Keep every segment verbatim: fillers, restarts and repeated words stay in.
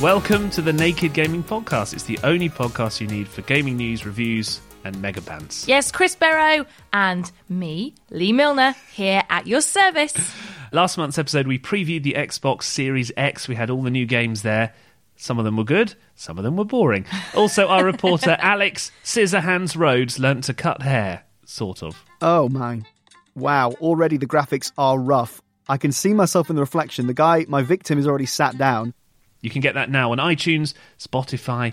Welcome to the Naked Gaming Podcast. It's the only podcast you need for gaming news, reviews, and mega pants. Yes, Chris Barrow and me, Lee Milner, here at your service. Last month's episode, we previewed the Xbox Series X. We had all the new games there. Some of them were good, some of them were boring. Also, our reporter, Alex Scissorhands Rhodes, learnt to cut hair, sort of. Oh, man. Wow, already the graphics are rough. I can see myself in the reflection. The guy, my victim, is already sat down. You can get that now on iTunes, Spotify,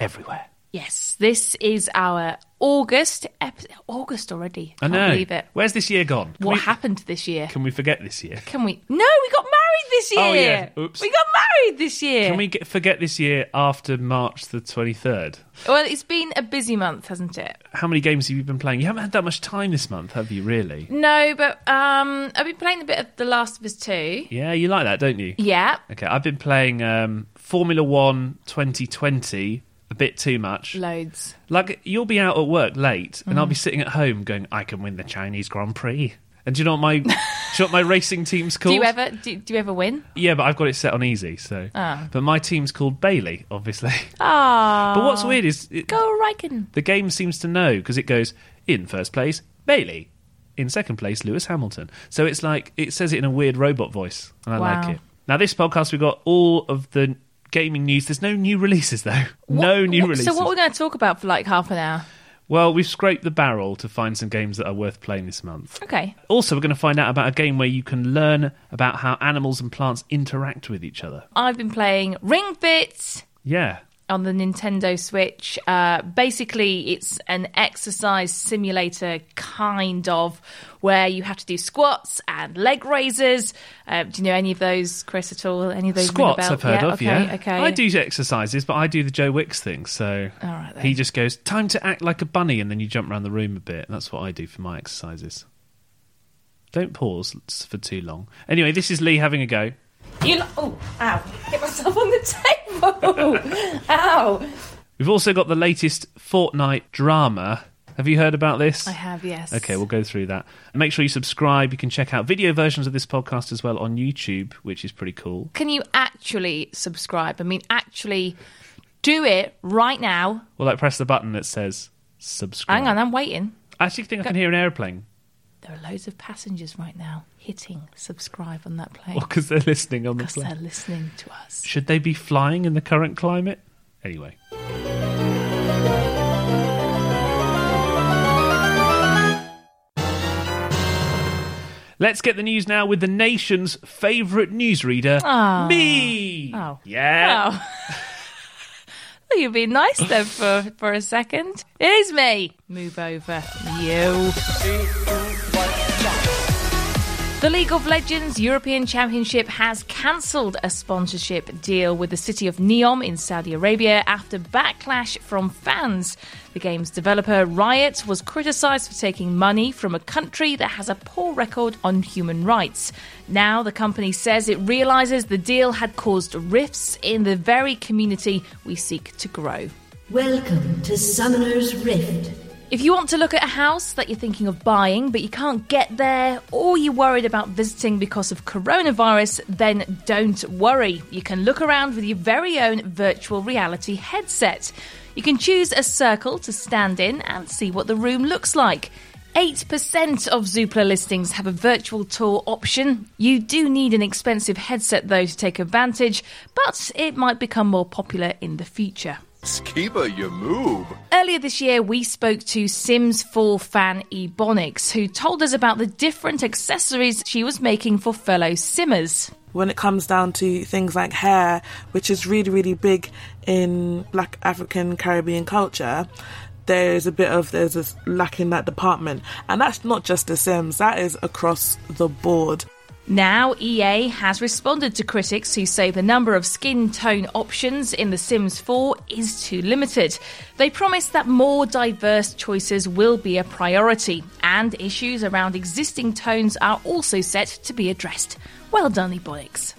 everywhere. Yes, this is our August episode. August already. I, I know. Believe it. Where's this year gone? Can what we, happened this year? Can we forget this year? Can we? No, we got married this year. Oh, yeah. Oops. We got married this year. Can we get, forget this year after March the twenty-third? Well, it's been a busy month, hasn't it? How many games have you been playing? You haven't had that much time this month, have you, really? No, but um, I've been playing a bit of The Last of Us two. Yeah, you like that, don't you? Yeah. Okay, I've been playing um, Formula One twenty twenty. A bit too much. Loads. Like, you'll be out at work late, and mm. I'll be sitting at home going, I can win the Chinese Grand Prix. And do you know what my, do you know what my racing team's called? Do you ever do, do you ever win? Yeah, but I've got it set on easy, so. Oh. But my team's called Bailey, obviously. Ah. But what's weird is... It, Go Raikkonen. The game seems to know, because it goes, in first place, Bailey. In second place, Lewis Hamilton. So it's like, it says it in a weird robot voice, and I wow. like it. Now, this podcast, we've got all of the... gaming news. There's no new releases, though. What, no new what, releases. So what are we going to talk about for like half an hour? Well, we've scraped the barrel to find some games that are worth playing this month. Okay. Also, we're going to find out about a game where you can learn about how animals and plants interact with each other. I've been playing Ring Fit. Yeah. On the Nintendo Switch. Uh, basically, it's an exercise simulator kind of where you have to do squats and leg raises. Uh, do you know any of those, Chris, at all? Any of those squats I've heard yeah? of, okay, yeah. Okay. I do exercises, but I do the Joe Wicks thing. So all right, then. He just goes, time to act like a bunny, and then you jump around the room a bit. And that's what I do for my exercises. Don't pause for too long. Anyway, this is Lee having a go. You lo- oh, ow. Hit myself on the table. Ow. We've also got the latest Fortnite drama. Have you heard about this? I have, yes. Okay, we'll go through that. And make sure you subscribe. You can check out video versions of this podcast as well on YouTube, which is pretty cool. Can you actually subscribe? I mean, actually do it right now. Well, like press the button that says subscribe. Hang on, I'm waiting. I actually think go- I can hear an aeroplane. There are loads of passengers right now hitting subscribe on that plane. Well, because they're listening on the plane. Because they're listening to us. Should they be flying in the current climate? Anyway. Let's get the news now with the nation's favourite newsreader, oh. me. Oh. Yeah. Oh. Well, you've been nice then for, for a second. It is me. Move over. You. The League of Legends European Championship has cancelled a sponsorship deal with the city of Neom in Saudi Arabia after backlash from fans. The game's developer, Riot, was criticised for taking money from a country that has a poor record on human rights. Now the company says it realises the deal had caused rifts in the very community we seek to grow. Welcome to Summoner's Rift. If you want to look at a house that you're thinking of buying but you can't get there or you're worried about visiting because of coronavirus, then don't worry. You can look around with your very own virtual reality headset. You can choose a circle to stand in and see what the room looks like. eight percent of Zoopla listings have a virtual tour option. You do need an expensive headset, though, to take advantage, but it might become more popular in the future. Skiba, you move. Earlier this year, we spoke to Sims four fan Ebonics, who told us about the different accessories she was making for fellow Simmers. When it comes down to things like hair, which is really, really big in Black African Caribbean culture, there's a bit of, there's a lack in that department. And that's not just the Sims, that is across the board. Now, E A has responded to critics who say the number of skin tone options in The Sims four is too limited. They promise that more diverse choices will be a priority, and issues around existing tones are also set to be addressed. Well done, Ebonics.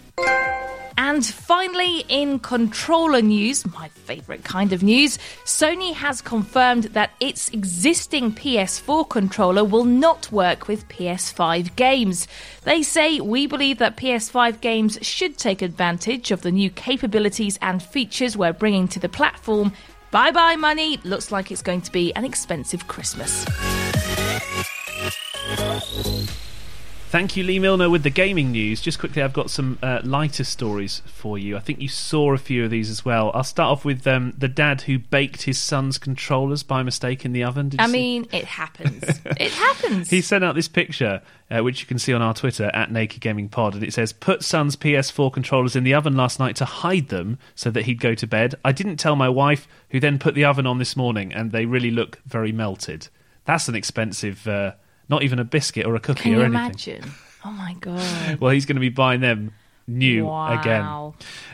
And finally, in controller news, my favourite kind of news, Sony has confirmed that its existing P S four controller will not work with P S five games. They say, we believe that P S five games should take advantage of the new capabilities and features we're bringing to the platform. Bye-bye, money. Looks like it's going to be an expensive Christmas. Thank you, Lee Milner, with the gaming news. Just quickly, I've got some uh, lighter stories for you. I think you saw a few of these as well. I'll start off with um, the dad who baked his son's controllers by mistake in the oven. Did you I see? mean, it happens. It happens. He sent out this picture, uh, which you can see on our Twitter, at Naked Gaming Pod, and it says, "Put son's P S four controllers in the oven last night to hide them so that he'd go to bed. I didn't tell my wife, who then put the oven on this morning, and they really look very melted." That's an expensive... Uh, Not even a biscuit or a cookie or anything. Can you imagine? Oh, my God. Well, he's going to be buying them new wow. again.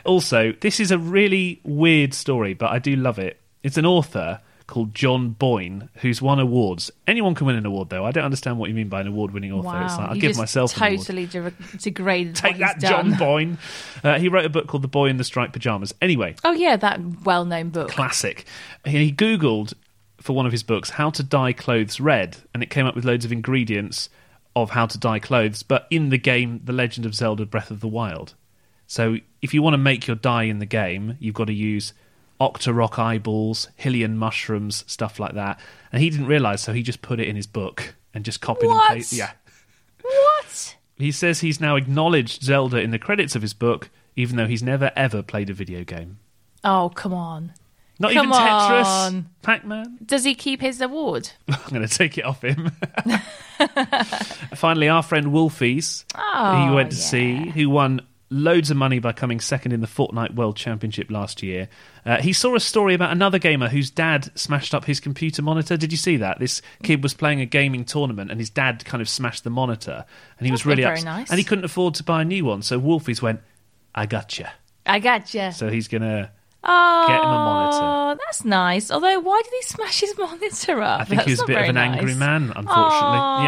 Also, this is a really weird story, but I do love it. It's an author called John Boyne who's won awards. Anyone can win an award, though. I don't understand what you mean by an award-winning author. Wow. It's like, I'll you give myself totally an award. totally de- degraded Take that, done. John Boyne. Uh, he wrote a book called The Boy in the Striped Pyjamas. Anyway. Oh, yeah, that well-known book. Classic. He Googled... for one of his books, how to dye clothes red, and it came up with loads of ingredients of how to dye clothes, but in the game The Legend of Zelda Breath of the Wild. So if you want to make your dye in the game, you've got to use octarock eyeballs, Hylian mushrooms, stuff like that. And he didn't realise, so he just put it in his book and just copied what? and pasted. Yeah. What? He says he's now acknowledged Zelda in the credits of his book, even though he's never ever played a video game. Oh, come on. Not Come even Tetris, on. Pac-Man. Does he keep his award? I'm going to take it off him. Finally, our friend Wolfies, oh, who you went to yeah. see, who won loads of money by coming second in the Fortnite World Championship last year. Uh, he saw a story about another gamer whose dad smashed up his computer monitor. Did you see that? This kid was playing a gaming tournament and his dad kind of smashed the monitor. And he That's was really upset. Nice. And he couldn't afford to buy a new one. So Wolfies went, I gotcha. I gotcha. So he's going to... Oh, get him a monitor. That's nice. Although, why did he smash his monitor up? I think that's he was a bit of an nice. angry man, unfortunately. Aww.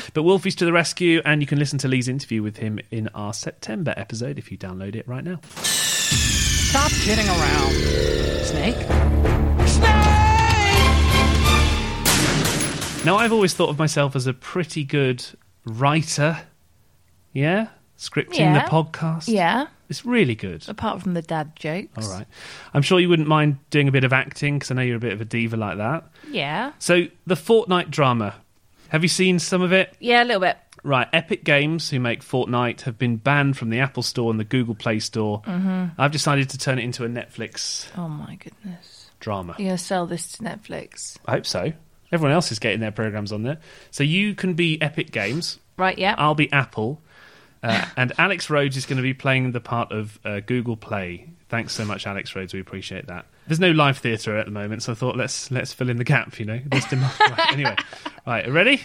Yeah. But Wolfie's to the rescue, and you can listen to Lee's interview with him in our September episode if you download it right now. Stop kidding around. Snake? Snake! Now, I've always thought of myself as a pretty good writer. Yeah? Scripting yeah. the podcast. Yeah. It's really good. Apart from the dad jokes. All right. I'm sure you wouldn't mind doing a bit of acting, because I know you're a bit of a diva like that. Yeah. So, the Fortnite drama. Have you seen some of it? Yeah, a little bit. Right. Epic Games, who make Fortnite, have been banned from the Apple Store and the Google Play Store. Mm-hmm. I've decided to turn it into a Netflix... Oh, my goodness. ...drama. You're going to sell this to Netflix? I hope so. Everyone else is getting their programmes on there. So, you can be Epic Games. Right, yeah. I'll be Apple. Uh, and Alex Rhodes is going to be playing the part of uh, Google Play. Thanks so much, Alex Rhodes. We appreciate that. There's no live theatre at the moment, so I thought let's let's fill in the gap, you know. There's demand. Right, anyway, right, ready?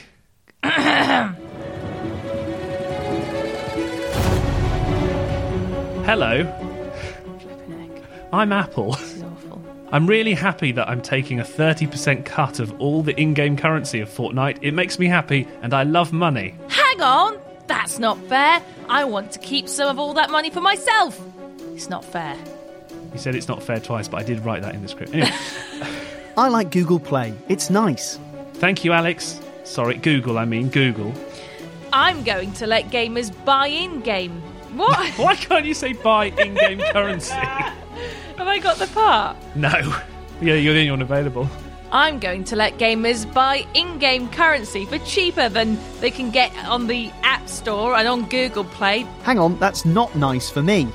Hello. Flipping egg. I'm Apple. This is awful. I'm really happy that I'm taking a thirty percent cut of all the in-game currency of Fortnite. It makes me happy, and I love money. Hang on. That's not fair. I want to keep some of all that money for myself. It's not fair. You said it's not fair twice, but I did write that in the script. Anyway. I like Google Play. It's nice. Thank you, Alex. Sorry, Google, I mean Google. I'm going to let gamers buy in-game. What? Why can't you say buy in-game currency? Have I got the part? No. Yeah, you're the only one available. I'm going to let gamers buy in-game currency for cheaper than they can get on the App Store and on Google Play. Hang on, that's not nice for me.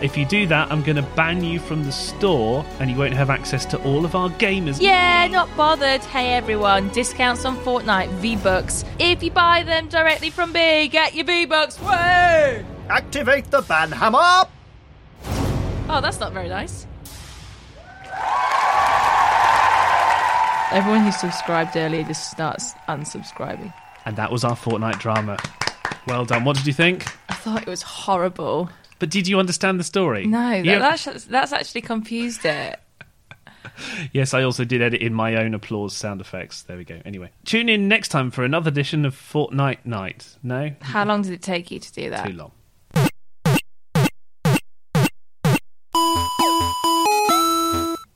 If you do that, I'm going to ban you from the store and you won't have access to all of our gamers. Yeah, not bothered. Hey, everyone. Discounts on Fortnite, V-Bucks. If you buy them directly from me, get your V-Bucks. Whoa! Activate the ban hammer! Oh, that's not very nice. Everyone who subscribed earlier just starts unsubscribing. And that was our Fortnite drama. Well done. What did you think? I thought it was horrible. But did you understand the story? No, that, yeah. that's, that's actually confused it. Yes, I also did edit in my own applause sound effects. There we go. Anyway, tune in next time for another edition of Fortnite Night. No? How long did it take you to do that? Too long.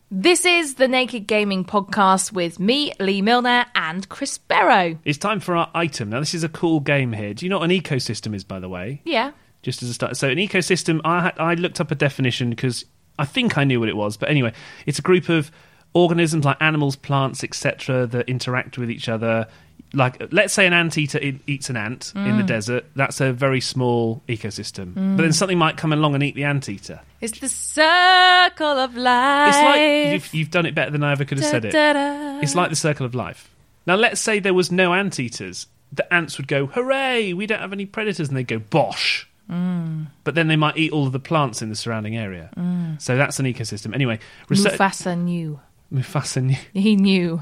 This is the Naked Gaming Podcast with me, Lee Milner, and Chris Barrow. It's time for our item. Now, this is a cool game here. Do you know what an ecosystem is, by the way? Yeah. Just as a start. So an ecosystem, I had, I looked up a definition because I think I knew what it was. But anyway, it's a group of organisms like animals, plants, et cetera that interact with each other. Like, let's say an anteater eats an ant mm. in the desert. That's a very small ecosystem. Mm. But then something might come along and eat the anteater. It's the circle of life. It's like, you've, you've done it better than I ever could have da, said it. Da, da. It's like the circle of life. Now, let's say there was no anteaters. The ants would go, hooray, we don't have any predators. And they'd go, bosh. Mm. But then they might eat all of the plants in the surrounding area. Mm. So that's an ecosystem. Anyway, research- Mufasa knew. Mufasa knew. He knew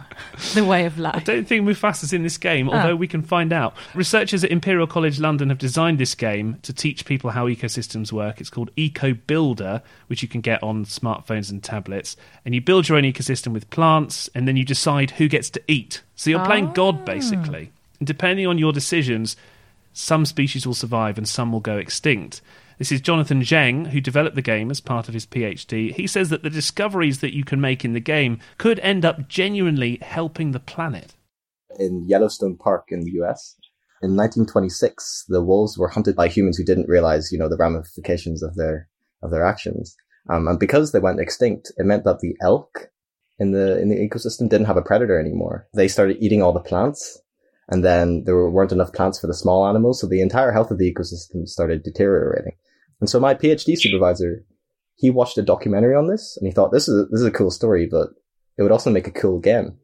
the way of life. I don't think Mufasa's in this game, although oh. we can find out. Researchers at Imperial College London have designed this game to teach people how ecosystems work. It's called Eco Builder, which you can get on smartphones and tablets. And you build your own ecosystem with plants, and then you decide who gets to eat. So you're oh. playing God, basically. And depending on your decisions, some species will survive and some will go extinct. This is Jonathan Zheng, who developed the game as part of his PhD. He says that the discoveries that you can make in the game could end up genuinely helping the planet. In Yellowstone Park in the U S, in nineteen twenty-six, the wolves were hunted by humans who didn't realize, you know, the ramifications of their of their actions. Um, and because they went extinct, it meant that the elk in the in the ecosystem didn't have a predator anymore. They started eating all the plants. And then there weren't enough plants for the small animals, so the entire health of the ecosystem started deteriorating. And so my PhD supervisor, he watched a documentary on this, and he thought, this is a, this is a cool story, but it would also make a cool game.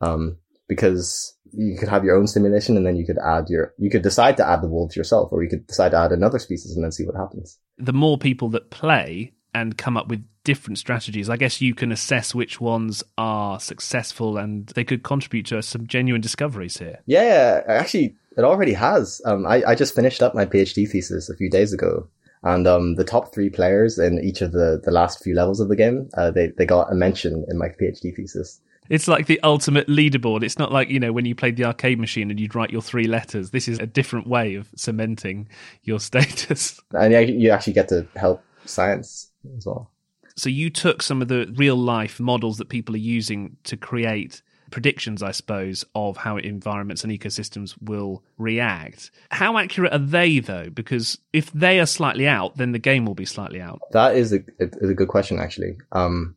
Um, because you could have your own simulation, and then you could add your, you could decide to add the wolves yourself, or you could decide to add another species and then see what happens. The more people that play and come up with different strategies, I guess you can assess which ones are successful and they could contribute to some genuine discoveries here. Yeah, actually, it already has. Um, I, I just finished up my PhD thesis a few days ago, and um, the top three players in each of the, the last few levels of the game, uh, they, they got a mention in my PhD thesis. It's like the ultimate leaderboard. It's not like, you know, when you played the arcade machine and you'd write your three letters. This is a different way of cementing your status. And you actually get to help science as well. So you took some of the real life models that people are using to create predictions, I suppose, of how environments and ecosystems will react. How accurate are they, though? Because if they are slightly out, then the game will be slightly out. That is a, is a good question, actually. Um,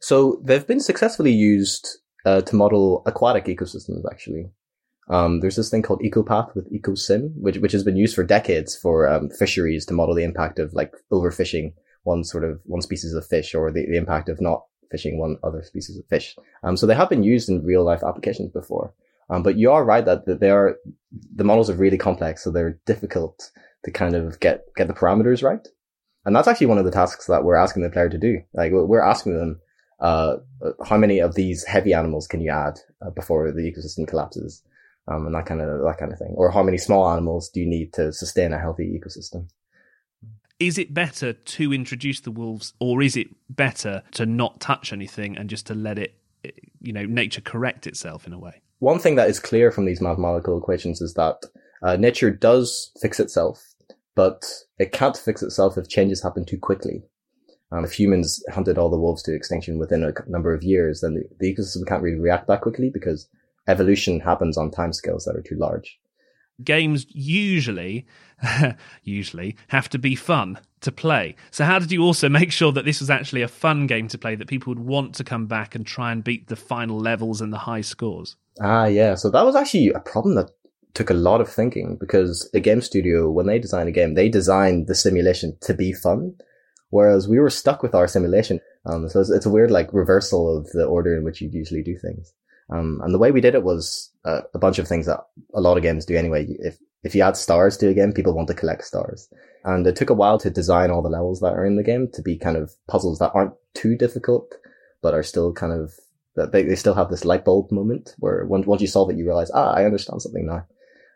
so they've been successfully used uh, to model aquatic ecosystems, actually. Um, there's this thing called EcoPath with EcoSim, which, which has been used for decades for um, fisheries to model the impact of like overfishing one sort of one species of fish, or the, the impact of not fishing one other species of fish. Um, so they have been used in real life applications before. Um, but you are right that, that they are, the models are really complex, so they're difficult to kind of get, get the parameters right. And that's actually one of the tasks that we're asking the player to do. Like, we're asking them, uh, how many of these heavy animals can you add uh, before the ecosystem collapses? Um, and that kind of, that kind of thing. Or how many small animals do you need to sustain a healthy ecosystem? Is it better to introduce the wolves, or is it better to not touch anything and just to let it, you know, nature correct itself in a way? One thing that is clear from these mathematical equations is that uh, nature does fix itself, but it can't fix itself if changes happen too quickly. Um, if humans hunted all the wolves to extinction within a number of years, then the, the ecosystem can't really react that quickly because evolution happens on timescales that are too large. games usually usually have to be fun to play. So how did you also make sure that this was actually a fun game to play, that people would want to come back and try and beat the final levels and the high scores? Ah, yeah. So that was actually a problem that took a lot of thinking, because the game studio, when they designed a game, they designed the simulation to be fun, whereas we were stuck with our simulation. Um, so it's, it's a weird like reversal of the order in which you'd usually do things. Um, and the way we did it was uh, a bunch of things that a lot of games do anyway. If if you add stars to a game, people want to collect stars. And it took a while to design all the levels that are in the game to be kind of puzzles that aren't too difficult, but are still kind of, that they, they still have this light bulb moment where once, once you solve it, you realize, ah, I understand something now.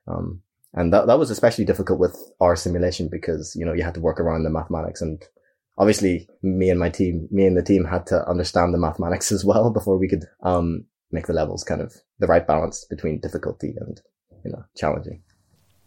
Um, and that that was especially difficult with our simulation because, you know, you had to work around the mathematics, and obviously me and my team, me and the team had to understand the mathematics as well before we could, um, make the levels kind of the right balance between difficulty and, you know, challenging.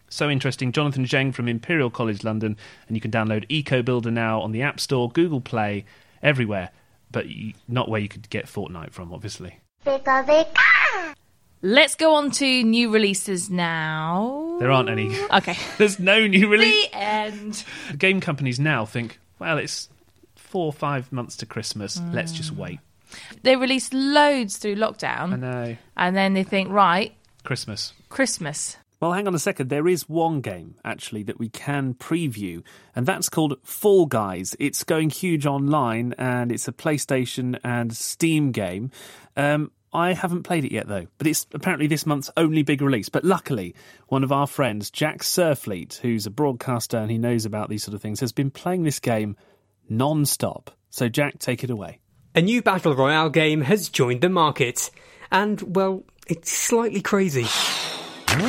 So interesting. Jonathan Zheng from Imperial College London, and you can download Eco Builder now on the App Store, Google Play, everywhere, but not where you could get Fortnite from, obviously. Bigger, bigger. Let's go on to new releases now. There aren't any. Okay. There's no new release. The end. Game companies now think, well, it's four or five months to Christmas. Mm. Let's just wait. They released loads through lockdown. I know. And then they think, right. Christmas. Christmas. Well, hang on a second. There is one game, actually, that we can preview, and that's called Fall Guys. It's going huge online, and it's a PlayStation and Steam game. Um... I haven't played it yet, though, but it's apparently this month's only big release. But luckily, one of our friends, Jack Surfleet, who's a broadcaster and he knows about these sort of things, has been playing this game non-stop. So, Jack, take it away. A new Battle Royale game has joined the market. And, well, it's slightly crazy. Fall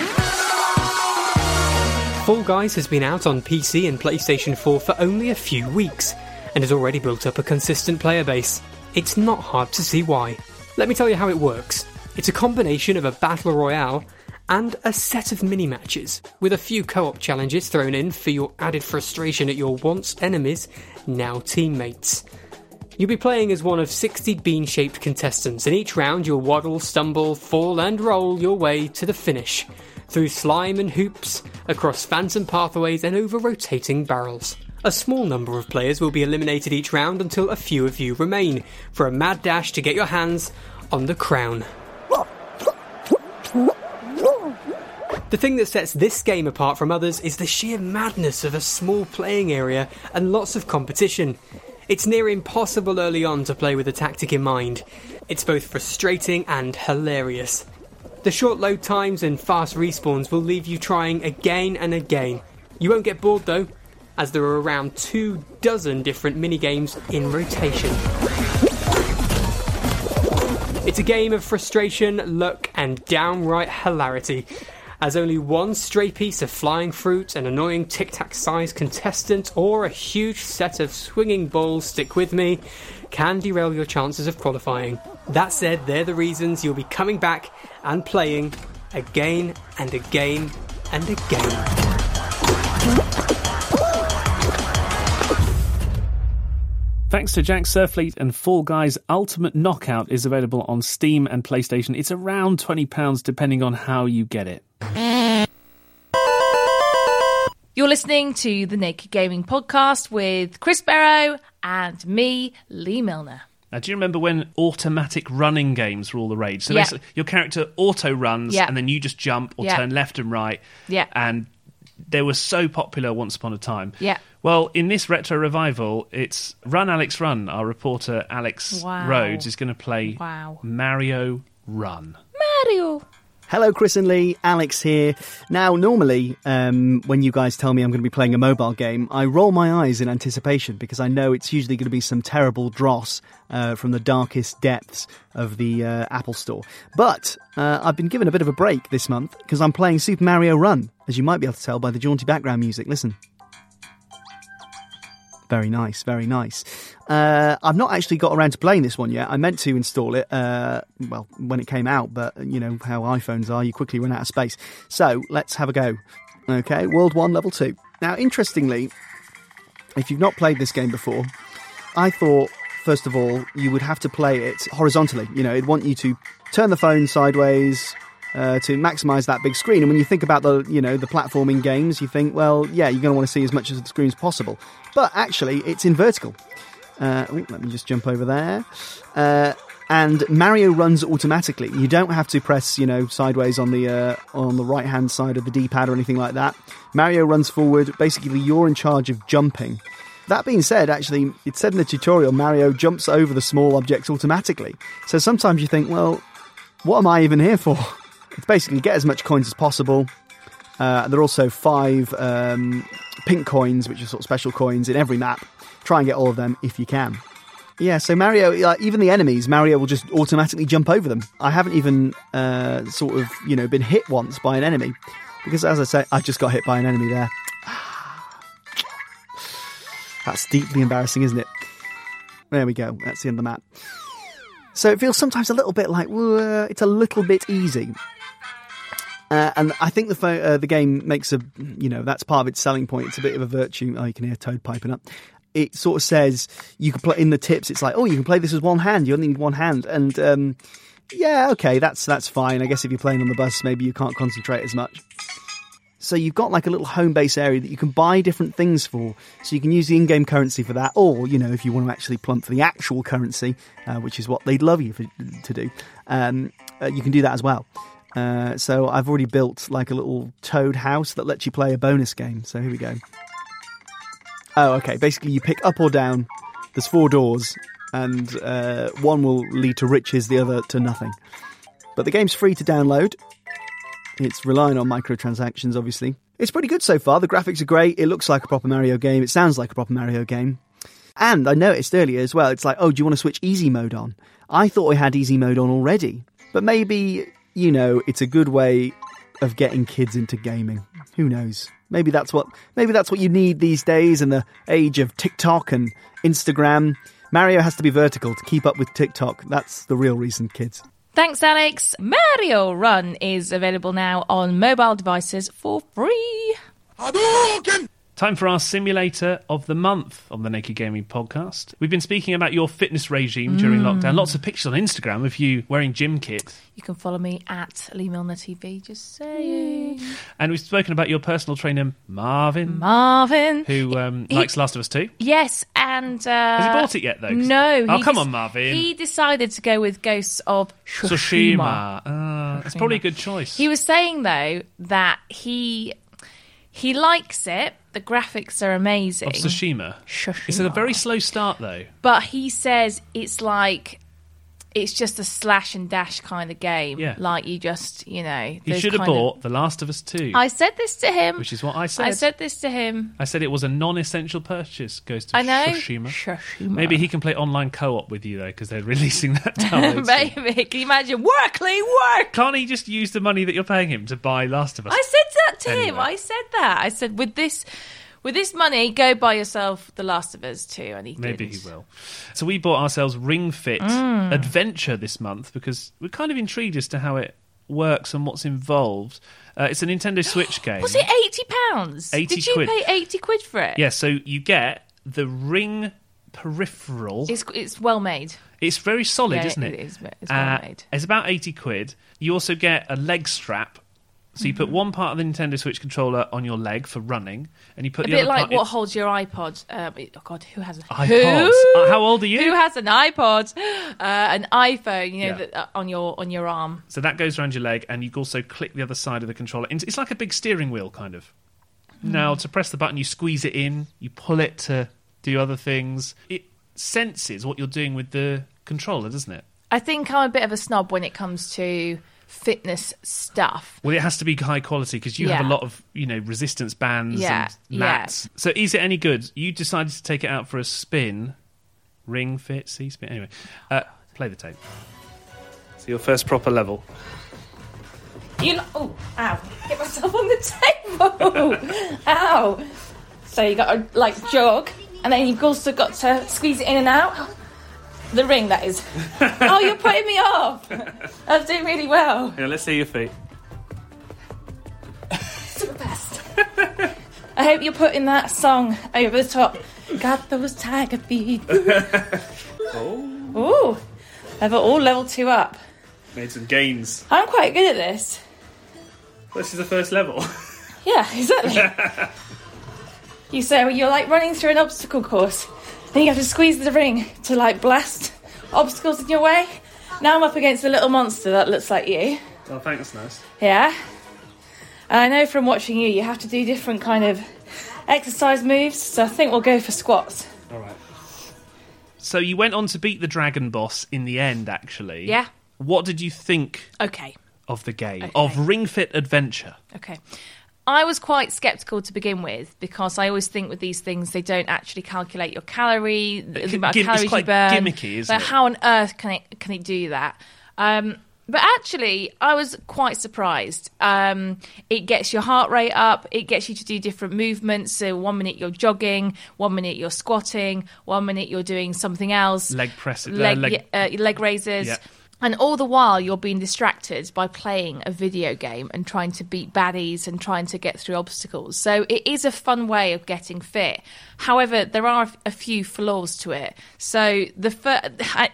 Guys has been out on P C and PlayStation four for only a few weeks and has already built up a consistent player base. It's not hard to see why. Let me tell you how it works. It's a combination of a battle royale and a set of mini-matches, with a few co-op challenges thrown in for your added frustration at your once enemies, now teammates. You'll be playing as one of sixty bean-shaped contestants, and each round you'll waddle, stumble, fall and roll your way to the finish, through slime and hoops, across phantom pathways and over rotating barrels. A small number of players will be eliminated each round until a few of you remain for a mad dash to get your hands on the crown. The thing that sets this game apart from others is the sheer madness of a small playing area and lots of competition. It's near impossible early on to play with a tactic in mind. It's both frustrating and hilarious. The short load times and fast respawns will leave you trying again and again. You won't get bored though, as there are around two dozen different minigames in rotation. It's a game of frustration, luck, and downright hilarity, as only one stray piece of flying fruit, an annoying tic-tac-sized contestant, or a huge set of swinging balls, stick with me, can derail your chances of qualifying. That said, they're the reasons you'll be coming back and playing again and again and again. Thanks to Jack Surfleet, and Fall Guys Ultimate Knockout is available on Steam and PlayStation. It's around twenty pounds depending on how you get it. You're listening to the Naked Gaming Podcast with Chris Barrow and me, Lee Milner. Now, do you remember when automatic running games were all the rage? So yeah. Basically your character auto-runs yeah. and then you just jump or yeah. turn left and right. Yeah. And they were so popular once upon a time. Yeah. Well, in this retro revival, it's Run, Alex, Run. Our reporter, Alex wow. Rhodes, is going to play wow. Mario Run. Mario! Hello, Chris and Lee. Alex here. Now, normally, um, when you guys tell me I'm going to be playing a mobile game, I roll my eyes in anticipation because I know it's usually going to be some terrible dross uh, from the darkest depths of the uh, Apple Store. But uh, I've been given a bit of a break this month because I'm playing Super Mario Run, as you might be able to tell by the jaunty background music. Listen. Very nice, very nice. Uh, I've not actually got around to playing this one yet. I meant to install it, uh, well, when it came out, but you know how iPhones are, you quickly run out of space. So, let's have a go. Okay, World one, Level two. Now, interestingly, if you've not played this game before, I thought, first of all, you would have to play it horizontally. You know, it'd want you to turn the phone sideways, uh, to maximise that big screen. And when you think about the, you know, the platforming games, you think, well, yeah, you're going to want to see as much of the screen as possible. But actually, it's in vertical. Uh, ooh, let me just jump over there. Uh, and Mario runs automatically. You don't have to press, you know, sideways on the uh, on the right-hand side of the D-pad or anything like that. Mario runs forward. Basically, you're in charge of jumping. That being said, actually, it said in the tutorial, Mario jumps over the small objects automatically. So sometimes you think, well, what am I even here for? It's basically get as much coins as possible. Uh, there are also five um, pink coins, which are sort of special coins in every map. Try and get all of them if you can. Yeah, so Mario, uh, even the enemies, Mario will just automatically jump over them. I haven't even uh, sort of, you know, been hit once by an enemy. Because as I say, I just got hit by an enemy there. That's deeply embarrassing, isn't it? There we go. That's the end of the map. So it feels sometimes a little bit like, well, it's a little bit easy. Uh, and I think the pho- uh, the game makes a, you know, that's part of its selling point. It's a bit of a virtue. Oh, you can hear Toad piping up. It sort of says, you can play in the tips, it's like, oh, you can play this with one hand. You only need one hand. And, um, yeah, okay, that's that's fine. I guess if you're playing on the bus, maybe you can't concentrate as much. So you've got like a little home base area that you can buy different things for. So you can use the in-game currency for that. Or, you know, if you want to actually plump for the actual currency, uh, which is what they'd love you for, to do, um, uh, you can do that as well. Uh, so I've already built like a little Toad house that lets you play a bonus game. So here we go. Oh, okay. Basically, you pick up or down. There's four doors. And uh, one will lead to riches, the other to nothing. But the game's free to download. It's relying on microtransactions, obviously. It's pretty good so far. The graphics are great. It looks like a proper Mario game. It sounds like a proper Mario game. And I noticed earlier as well, it's like, oh, do you want to switch easy mode on? I thought I had easy mode on already. But maybe, you know, it's a good way of getting kids into gaming. Who knows? Maybe that's what maybe that's what you need these days in the age of TikTok and Instagram. Mario has to be vertical to keep up with TikTok. That's the real reason, kids. Thanks, Alex. Mario Run is available now on mobile devices for free. Time for our simulator of the month on the Naked Gaming Podcast. We've been speaking about your fitness regime during mm. lockdown. Lots of pictures on Instagram of you wearing gym kit. You can follow me at Lee Milner T V, just saying. And we've spoken about your personal trainer, Marvin. Marvin. Who um, he, likes Last of Us two. Yes, and... Uh, has he bought it yet, though? No. Oh, come de- on, Marvin. He decided to go with Ghosts of Tsushima. Tsushima. Uh, it's probably a good choice. He was saying, though, that he... He likes it. The graphics are amazing. Of Tsushima. Tsushima. It's a very slow start, though. But he says it's like, it's just a slash and dash kind of game. Yeah. Like you just, you know. He should have bought of... The Last of Us two. I said this to him. Which is what I said. I said this to him. I said it was a non-essential purchase. Goes to I know. Tsushima. Tsushima. Maybe he can play online co-op with you, though, because they're releasing that download. Maybe. Can you imagine? Work, Lee, work! Can't he just use the money that you're paying him to buy Last of Us? I said that to anyway. him. I said that. I said, with this... With this money, go buy yourself The Last of Us two, and he didn't. Maybe he will. So we bought ourselves Ring Fit mm. Adventure this month because we're kind of intrigued as to how it works and what's involved. Uh, it's a Nintendo Switch game. Was it eighty pounds? eighty Did you quid. pay eighty quid for it? Yeah, so you get the Ring peripheral. It's, it's well made. It's very solid, yeah, isn't it? It is. It's well uh, made. It's about eighty quid. You also get a leg strap. So you put one part of the Nintendo Switch controller on your leg for running, and you put a the other like part... A bit like what in... holds your iPod. Um, oh, God, who has... An... iPods? Who? How old are you? Who has an iPod? Uh, an iPhone, you know, yeah. that, uh, on your on your arm. So that goes around your leg, and you also click the other side of the controller. It's like a big steering wheel, kind of. Mm. Now, to press the button, you squeeze it in, you pull it to do other things. It senses what you're doing with the controller, doesn't it? I think I'm a bit of a snob when it comes to... fitness stuff. Well, it has to be high quality because you yeah. have a lot of, you know, resistance bands yeah. and mats. Yeah. So is it any good? You decided to take it out for a spin. Ring Fit, C spin. Anyway, uh, play the tape. So your first proper level. You lo- oh, ow! Hit myself on the table. Ow! So you got to like jog, and then you've also got to squeeze it in and out. The ring, that is. Oh, you're putting me off. I was doing really well. Yeah, let's see your feet. It's the best. I hope you're putting that song over the top. Got those tiger feet. Oh. Ooh. I've got all level two up. made some gains. I'm quite good at this. This is the first level. Yeah, exactly. You say, well, you're like running through an obstacle course, and you have to squeeze the ring to like blast obstacles in your way. Now I'm up against a little monster that looks like you. Oh, thanks, nice. Yeah. And I know from watching you, you have to do different kind of exercise moves, so I think we'll go for squats. All right. So you went on to beat the dragon boss in the end, actually. Yeah. What did you think okay. of the game, okay. of Ring Fit Adventure? Okay. I was quite sceptical to begin with, because I always think with these things, they don't actually calculate your calorie, the g- amount of calories you burn. It's quite gimmicky, isn't it? But how on earth can it, can it do that? Um... But actually, I was quite surprised. Um, it gets your heart rate up. It gets you to do different movements. So one minute you're jogging, one minute you're squatting, one minute you're doing something else. Leg presses. Leg, uh, leg, uh, leg raises. Yeah. And all the while, you're being distracted by playing a video game and trying to beat baddies and trying to get through obstacles. So it is a fun way of getting fit. However, there are a few flaws to it. So the fir-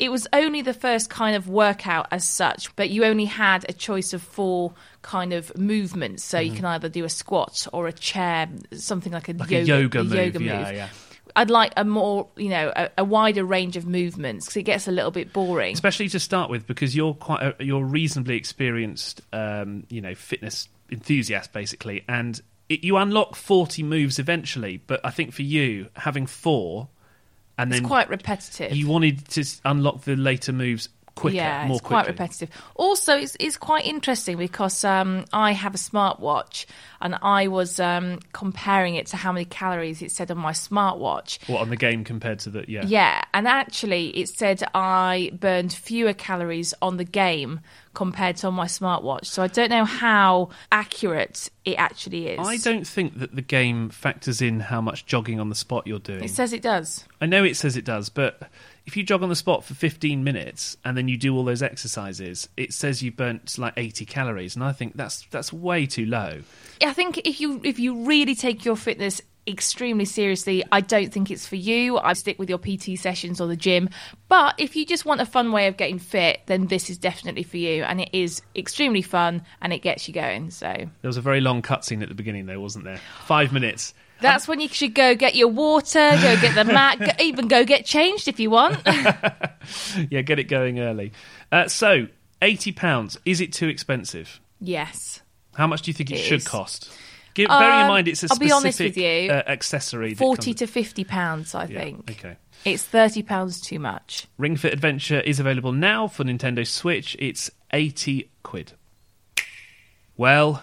it was only the first kind of workout as such, but you only had a choice of four kind of movements. So mm-hmm. you can either do a squat or a chair, something like a like yoga, a yoga a move. Yoga yeah, move. Yeah. I'd like a more, you know, a, a wider range of movements, because it gets a little bit boring, especially to start with, because you're quite a, you're reasonably experienced, um, you know, fitness enthusiast basically, and it, you unlock forty moves eventually. But I think for you, having four, and it's then quite repetitive. You wanted to unlock the later moves. Quicker, yeah, more it's quickly. Quite repetitive. Also, it's it's quite interesting because um, I have a smartwatch, and I was um, comparing it to how many calories it said on my smartwatch. What, on the game compared to the... Yeah, yeah, and actually it said I burned fewer calories on the game compared to on my smartwatch. So I don't know how accurate it actually is. I don't think that the game factors in how much jogging on the spot you're doing. It says it does. I know it says it does, but... If you jog on the spot for fifteen minutes and then you do all those exercises, it says you burnt like eighty calories, and I think that's that's way too low. I think if you if you really take your fitness extremely seriously, I don't think it's for you. I stick with your P T sessions or the gym. But if you just want a fun way of getting fit, then this is definitely for you, and it is extremely fun and it gets you going. So there was a very long cutscene at the beginning, though, wasn't there? Five minutes. That's when you should go get your water, go get the mat, go, even go get changed if you want. Yeah, get it going early. Uh, so, eighty pounds, is it too expensive? Yes. How much do you think it, it should is. cost? Give, um, bear in mind it's a I'll specific be honest with you, uh, accessory. forty to fifty pounds, I think. Yeah, okay. It's thirty pounds too much. Ring Fit Adventure is available now for Nintendo Switch. It's eighty quid. Well,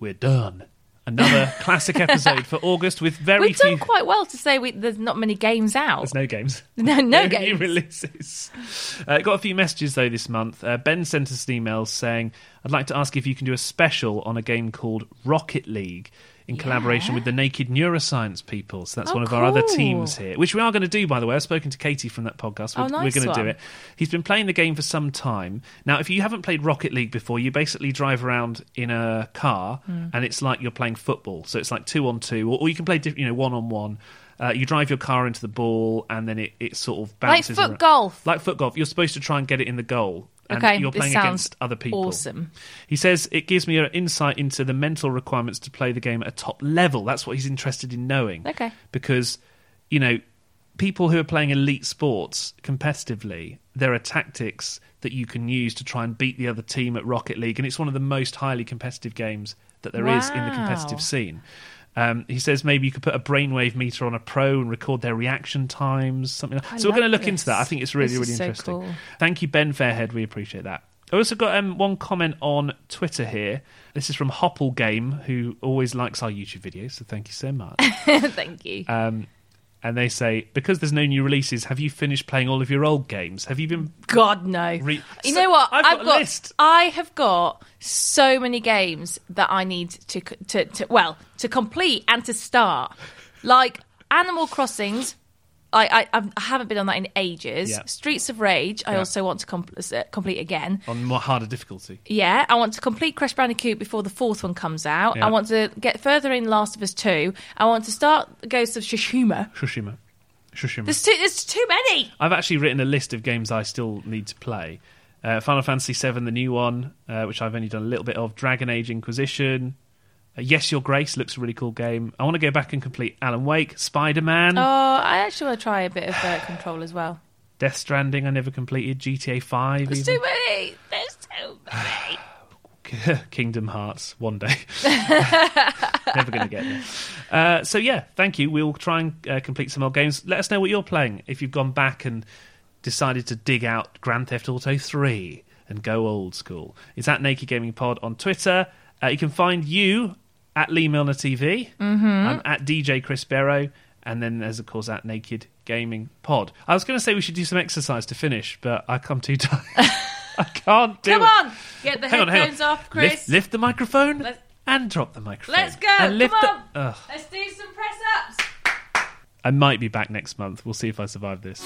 we're done. Another classic episode for August with very We've few... We've done quite well to say we, there's not many games out. There's no games. No, no, no games. New releases. Uh, got a few messages, though, this month. Uh, Ben sent us an email saying, I'd like to ask if you can do a special on a game called Rocket League in yeah. collaboration with the Naked Neuroscience people. So that's oh, one of cool. our other teams here, which we are going to do, by the way. I've spoken to Katie from that podcast. We're, oh, nice we're going to do it. He's been playing the game for some time. Now, if you haven't played Rocket League before, you basically drive around in a car mm. and it's like you're playing football. So it's like two on two, or, or you can play diff- you know, one on one. Uh, you drive your car into the ball and then it, it sort of bounces. Like foot around. golf. Like foot golf. You're supposed to try and get it in the goal. And okay, you're playing against other people. Awesome. He says it gives me an insight into the mental requirements to play the game at a top level. That's what he's interested in knowing. Okay. Because, you know, people who are playing elite sports competitively, there are tactics that you can use to try and beat the other team at Rocket League. And it's one of the most highly competitive games that there wow. is in the competitive scene. Um, he says maybe you could put a brainwave meter on a pro and record their reaction times, something like that. I so we're like going to look this. into that. I think it's really, really so interesting. Cool. Thank you, Ben Fairhead. We appreciate that. I also got um, one comment on Twitter here. This is from Hopple Game, who always likes our YouTube videos, so thank you so much. Thank you. Um, and they say, because there's no new releases, have you finished playing all of your old games? Have you been... God, no. Re- you so, know what? I've, I've got, got a list. I have got... so many games that I need to, to, to, well, to complete and to start. Like Animal Crossings, I, I, I haven't been on that in ages. Yeah. Streets of Rage, I yeah. also want to compl- uh, complete again. On more harder difficulty. Yeah, I want to complete Crash Bandicoot before the fourth one comes out. Yeah. I want to get further in Last of Us two. I want to start Ghosts of Tsushima. Tsushima. Tsushima. There's too, there's too many! I've actually written a list of games I still need to play. Uh, Final Fantasy seven, the new one, uh, which I've only done a little bit of. Dragon Age Inquisition. Uh, Yes, Your Grace looks a really cool game. I want to go back and complete Alan Wake, Spider-Man. Oh, I actually want to try a bit of uh, Control as well. Death Stranding, I never completed. G T A five. There's even. too many. There's too many. Kingdom Hearts, one day. Never going to get there. Uh, so, yeah, thank you. We'll try and uh, complete some old games. Let us know what you're playing. If you've gone back and decided to dig out Grand Theft Auto three and go old school. It's at Naked Gaming Pod on Twitter. Uh, you can find you at Lee Milner T V. Mm-hmm. I'm at D J Chris Barrow. And then there's, of course, at Naked Gaming Pod. I was going to say we should do some exercise to finish, but I come too tired. I can't do come it. Come on! Get the hang headphones on, on. off, Chris. Lift, lift the microphone Let's... and drop the microphone. Let's go! And lift come the... on! Ugh. Let's do some press-ups! I might be back next month. We'll see if I survive this.